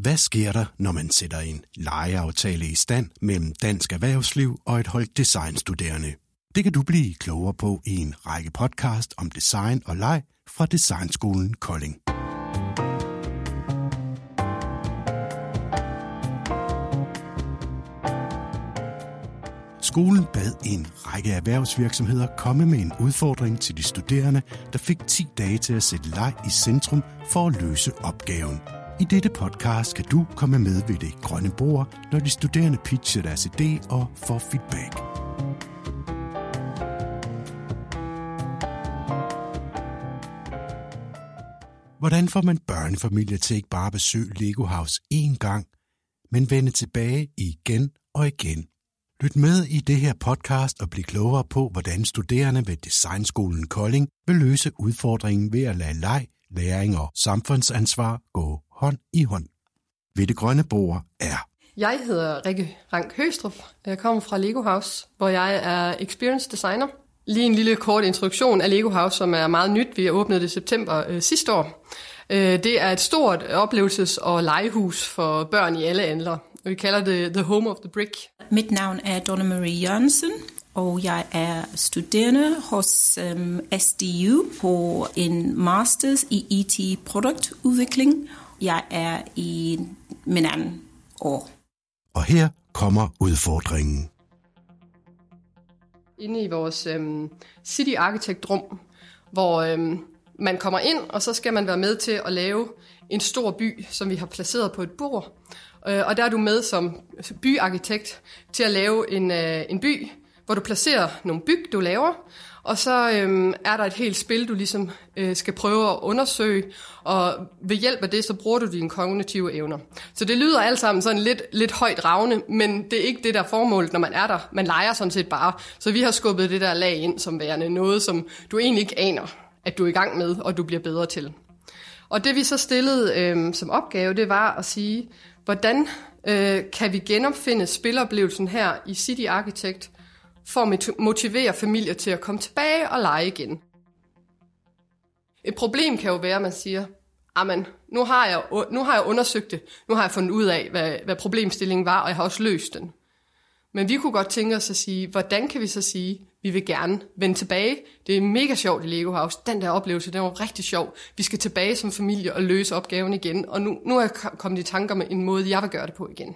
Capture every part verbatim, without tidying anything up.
Hvad sker der, når man sætter en lejeaftale i stand mellem dansk erhvervsliv og et hold designstuderende? Det kan du blive klogere på i en række podcast om design og leg fra Designskolen Kolding. Skolen bad en række erhvervsvirksomheder komme med en udfordring til de studerende, der fik ti dage til at sætte leg i centrum for at løse opgaven. I dette podcast kan du komme med ved det grønne bord, når de studerende pitcher deres idé og får feedback. Hvordan får man børnefamilier til ikke bare at besøge LEGO House én gang, men vende tilbage igen og igen? Lyt med i det her podcast og bliv klogere på, hvordan studerende ved Designskolen Kolding vil løse udfordringen ved at lade leg, læring og samfundsansvar gå hånd i hånd. Ved det grønne bord er... Jeg hedder Rikke Rank Høgstrup. Jeg kommer fra LEGO House, hvor jeg er experience designer. Lige en lille kort introduktion af LEGO House, som er meget nyt. Vi åbnede det i september øh, sidste år. Øh, det er et stort oplevelses- og legehus for børn i alle aldre. Vi kalder det The Home of the Brick. Mit navn er Donna Marie Jørgensen, og jeg er studerende hos um, S D U på en master's i I T-produktudvikling. Jeg er i min anden år. Og her kommer udfordringen. Inde i vores um, City Architect-rum, hvor um, man kommer ind, og så skal man være med til at lave en stor by, som vi har placeret på et bord. Og der er du med som byarkitekt til at lave en, en by, hvor du placerer nogle byg, du laver. Og så øhm, er der et helt spil, du ligesom øh, skal prøve at undersøge. Og ved hjælp af det, så bruger du dine kognitive evner. Så det lyder alt sammen sådan lidt, lidt højt ravne, men det er ikke det, der er formålet, når man er der. Man leger sådan set bare. Så vi har skubbet det der lag ind som værende noget, som du egentlig ikke aner, at du er i gang med, og du bliver bedre til. Og det vi så stillede øh, som opgave, det var at sige... Hvordan øh, kan vi genopfinde spiloplevelsen her i City Architect for at motivere familier til at komme tilbage og lege igen? Et problem kan jo være, at man siger, amen, nu har jeg, nu har jeg undersøgt det, nu har jeg fundet ud af, hvad, hvad problemstillingen var, og jeg har også løst den. Men vi kunne godt tænke os at sige, hvordan kan vi så sige, at vi vil gerne vende tilbage? Det er mega sjovt i LEGO House. Den der oplevelse, den var rigtig sjov. Vi skal tilbage som familie og løse opgaven igen. Og nu, nu er jeg kommet i tanker med en måde, jeg vil gøre det på igen.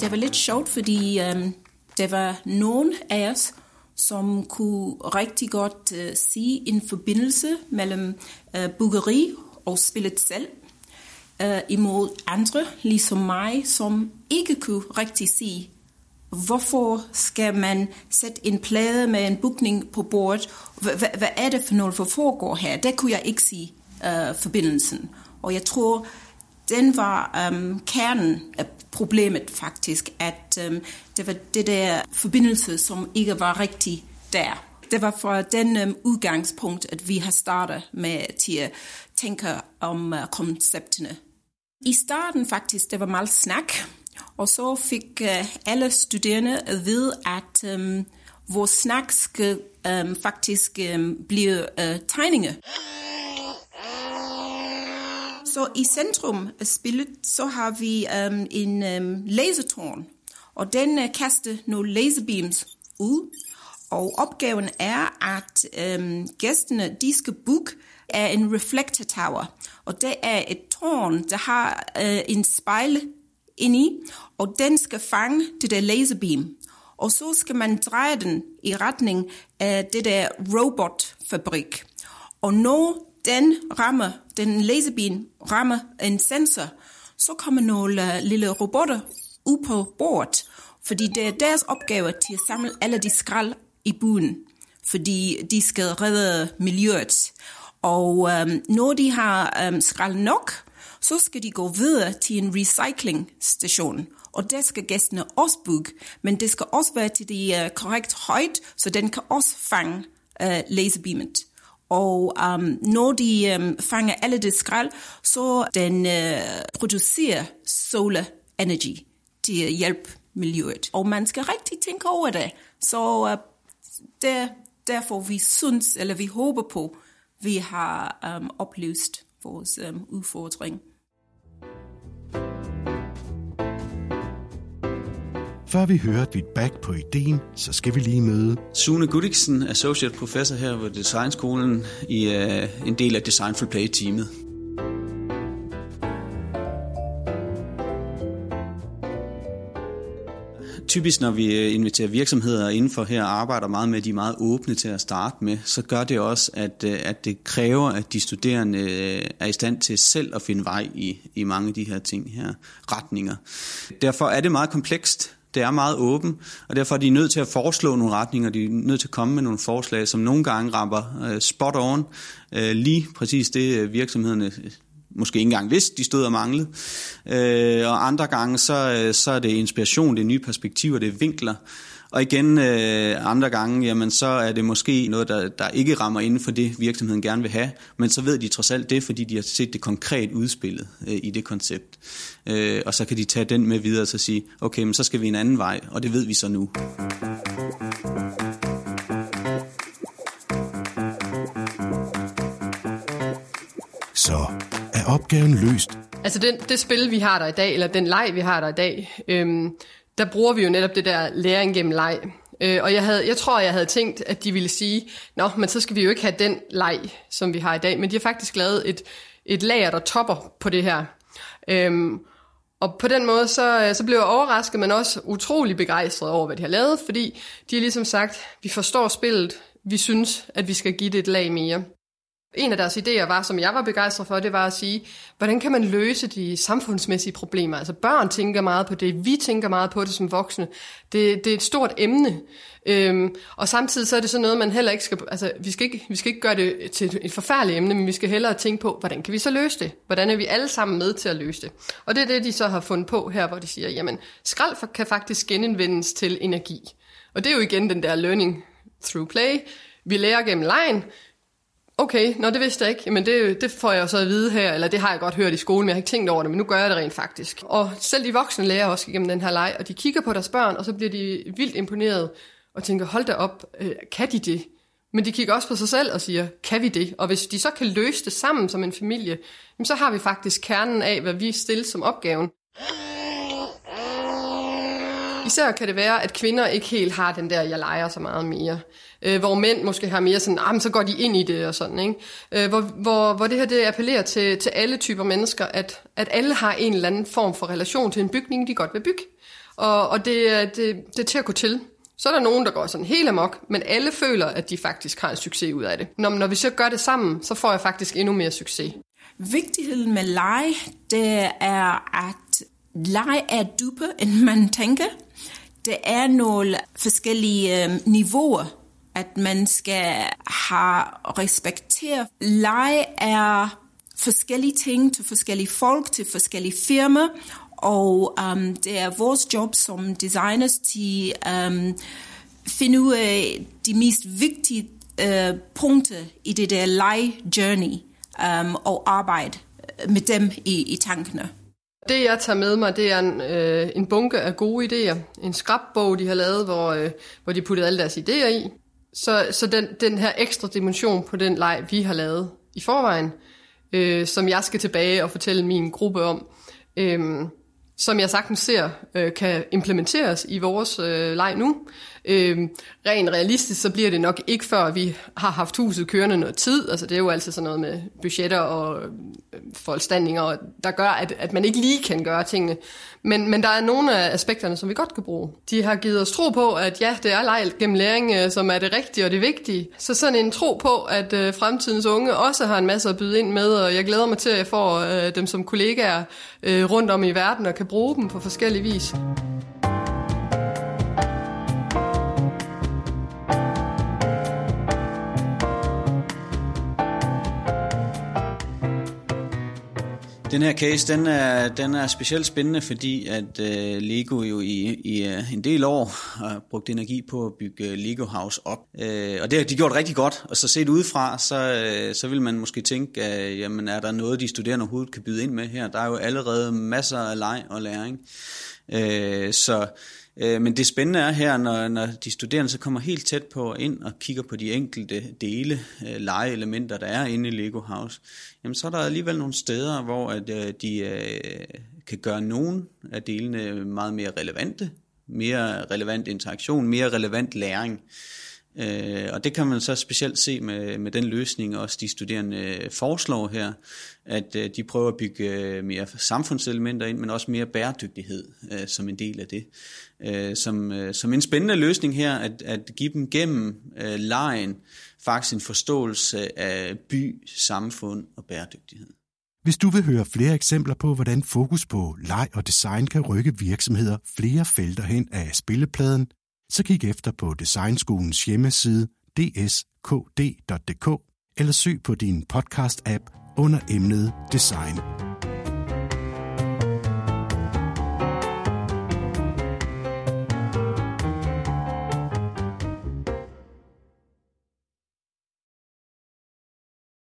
Det var lidt sjovt, fordi øh, der var nogen af os, som kunne rigtig godt uh, sige en forbindelse mellem uh, byggeri og spillet selv, uh, imod andre, ligesom mig, som ikke kunne rigtig sige, hvorfor skal man sætte en plade med en bygning på bordet? Hvad er det for noget, der foregår her? Der kunne jeg ikke sige uh, forbindelsen. Og jeg tror, den var um, kernen af problemet faktisk, at øhm, det var det der forbindelse, som ikke var rigtig der. Det var fra den øhm, udgangspunkt, at vi har startet med til at tænke om øh, koncepterne. I starten faktisk, det var meget snak, og så fik øh, alle studerende at vide, at øhm, vores snak skal øhm, faktisk øhm, blive øh, tegninger. Så i centrum af spillet, så har vi øhm, en øhm, lasertårn, og den øh, kaster nogle laserbeams ud. Og opgaven er, at øhm, gæsterne de skal booke af en reflector tower. Og det er et tårn, der har øh, en spejl inde i, og den skal fange det der laserbeam. Og så skal man dreje den i retning af det der robotfabrik. Og når den rammer, den laserbeam rammer en sensor, så kommer nogle lille robotter ud på bordet, fordi det er deres opgave til at samle alle de skrald i byen, fordi de skal redde miljøet. Og øhm, når de har øhm, skrald nok, så skal de gå videre til en recyclingstation, og der skal gæsterne også bygge, men det skal også være til de øh, korrekte højde, så den kan også fange øh, laserbeamet. Og um, når de um, fanger alle det skrald, så den uh, producerer solar energy til at hjælpe miljøet. Og man skal rigtig tænke over det. Så uh, der, derfor vi synes, eller vi håber på, vi har øhm, opløst vores øhm, udfordring. Før vi hører dit back på ideen, så skal vi lige møde Sune Gudiksen, associate professor her ved Designskolen, i uh, en del af Design for Play-teamet. Typisk når vi inviterer virksomheder indenfor her og arbejder meget med, de er meget åbne til at starte med, så gør det også, at, at det kræver, at de studerende er i stand til selv at finde vej i, i mange af de her ting her, retninger. Derfor er det meget komplekst. Det er meget åben, og derfor er de nødt til at foreslå nogle retninger, de er nødt til at komme med nogle forslag, som nogle gange rammer spot on, lige præcis det virksomhederne måske ikke engang vidste, de stod og manglede. Og andre gange, så, så er det inspiration, det er nye perspektiver, det er vinkler. Og igen andre gange, jamen, så er det måske noget, der, der ikke rammer inden for det, virksomheden gerne vil have, men så ved de trods alt det, fordi de har set det konkret udspillet i det koncept. Og så kan de tage den med videre og så sige, okay, men så skal vi en anden vej, og det ved vi så nu. Så er opgaven løst. Altså den, det spil, vi har der i dag, eller den leg, vi har der i dag, øhm, der bruger vi jo netop det der læring gennem leg. Øh, og jeg, havde, jeg tror, jeg havde tænkt, at de ville sige, nå, men så skal vi jo ikke have den leg, som vi har i dag. Men de har faktisk lavet et, et lager, der topper på det her. Øhm, og på den måde, så, så blev jeg overrasket, men også utrolig begejstret over, hvad de har lavet. Fordi de har ligesom sagt, vi forstår spillet, vi synes, at vi skal give det et lag mere. En af deres idéer var, som jeg var begejstret for, det var at sige, hvordan kan man løse de samfundsmæssige problemer? Altså børn tænker meget på det, vi tænker meget på det som voksne. Det, det er et stort emne, øhm, og samtidig så er det sådan noget, man heller ikke skal, altså vi skal ikke, vi skal ikke gøre det til et forfærdeligt emne, men vi skal hellere tænke på, hvordan kan vi så løse det? Hvordan er vi alle sammen med til at løse det? Og det er det, de så har fundet på her, hvor de siger, jamen skrald kan faktisk genanvendes til energi. Og det er jo igen den der learning through play. Vi lærer gennem legen. Okay, nå, det vidste jeg ikke, men det, det får jeg jo så at vide her, eller det har jeg godt hørt i skolen, men jeg har ikke tænkt over det, men nu gør jeg det rent faktisk. Og selv de voksne lærer også igennem den her leg, og de kigger på deres børn, og så bliver de vildt imponeret og tænker, hold da op, øh, kan de det? Men de kigger også på sig selv og siger, kan vi det? Og hvis de så kan løse det sammen som en familie, jamen, så har vi faktisk kernen af, hvad vi stiller som opgaven. Især kan det være, at kvinder ikke helt har den der, jeg leger så meget mere. Øh, hvor mænd måske har mere sådan, ah, men så går de ind i det og sådan, ikke? Øh, hvor, hvor, hvor det her, det appellerer til, til alle typer mennesker, at, at alle har en eller anden form for relation til en bygning, de godt vil bygge. Og, og det, det, det er til at gå til. Så er der nogen, der går sådan helt amok, men alle føler, at de faktisk har en succes ud af det. Når, når vi så gør det sammen, så får jeg faktisk endnu mere succes. Vigtigheden med lege, det er, at lege er dybere, end man tænker. Der er nogle forskellige øh, niveauer, at man skal have respekteret. Lege er forskellige ting til forskellige folk, til forskellige firmaer, og øhm, det er vores job som designers til at øhm, finde ud af de mest vigtige øh, punkter i det der lege-journey øhm, og arbejde med dem i, i tankene. Det, jeg tager med mig, det er en, øh, en bunke af gode idéer. En scrapbog, de har lavet, hvor, øh, hvor de puttede alle deres idéer i. Så, så den, den her ekstra dimension på den leg, vi har lavet i forvejen, øh, som jeg skal tilbage og fortælle min gruppe om, øh, som jeg sagtens ser, øh, kan implementeres i vores øh, leg nu. Øh, rent realistisk, så bliver det nok ikke, før vi har haft huset kørende noget tid. Altså, det er jo altid sådan noget med budgetter og øh, foranstaltninger, der gør, at, at man ikke lige kan gøre tingene. Men, men der er nogle af aspekterne, som vi godt kan bruge. De har givet os tro på, at ja, det er leg gennem læring, øh, som er det rigtige og det vigtige. Så sådan en tro på, at øh, fremtidens unge også har en masse at byde ind med, og jeg glæder mig til, at jeg får øh, dem som kollegaer øh, rundt om i verden og kan bruge dem på forskellige vis. Den her case, den er, den er specielt spændende, fordi at øh, LEGO jo i, i øh, en del år har brugt energi på at bygge LEGO House op. Øh, og det har de gjort rigtig godt, og så set udefra, så, øh, så vil man måske tænke, øh, jamen er der noget, de studerende overhovedet kan byde ind med her? Der er jo allerede masser af leg og læring. Øh, så Men det spændende er her, når, når de studerende så kommer helt tæt på ind og kigger på de enkelte dele, legeelementer, der er inde i LEGO House, jamen så er der alligevel nogle steder, hvor at de kan gøre nogle af delene meget mere relevante, mere relevant interaktion, mere relevant læring. Og det kan man så specielt se med, med den løsning, også de studerende foreslår her, at de prøver at bygge mere samfundselementer ind, men også mere bæredygtighed som en del af det. Som, som en spændende løsning her, at, at give dem gennem lejen faktisk en forståelse af by, samfund og bæredygtighed. Hvis du vil høre flere eksempler på, hvordan fokus på leg og design kan rykke virksomheder flere felter hen af spillepladen, så kig efter på Designskolens hjemmeside d s k d punktum d k eller søg på din podcast-app under emnet Design.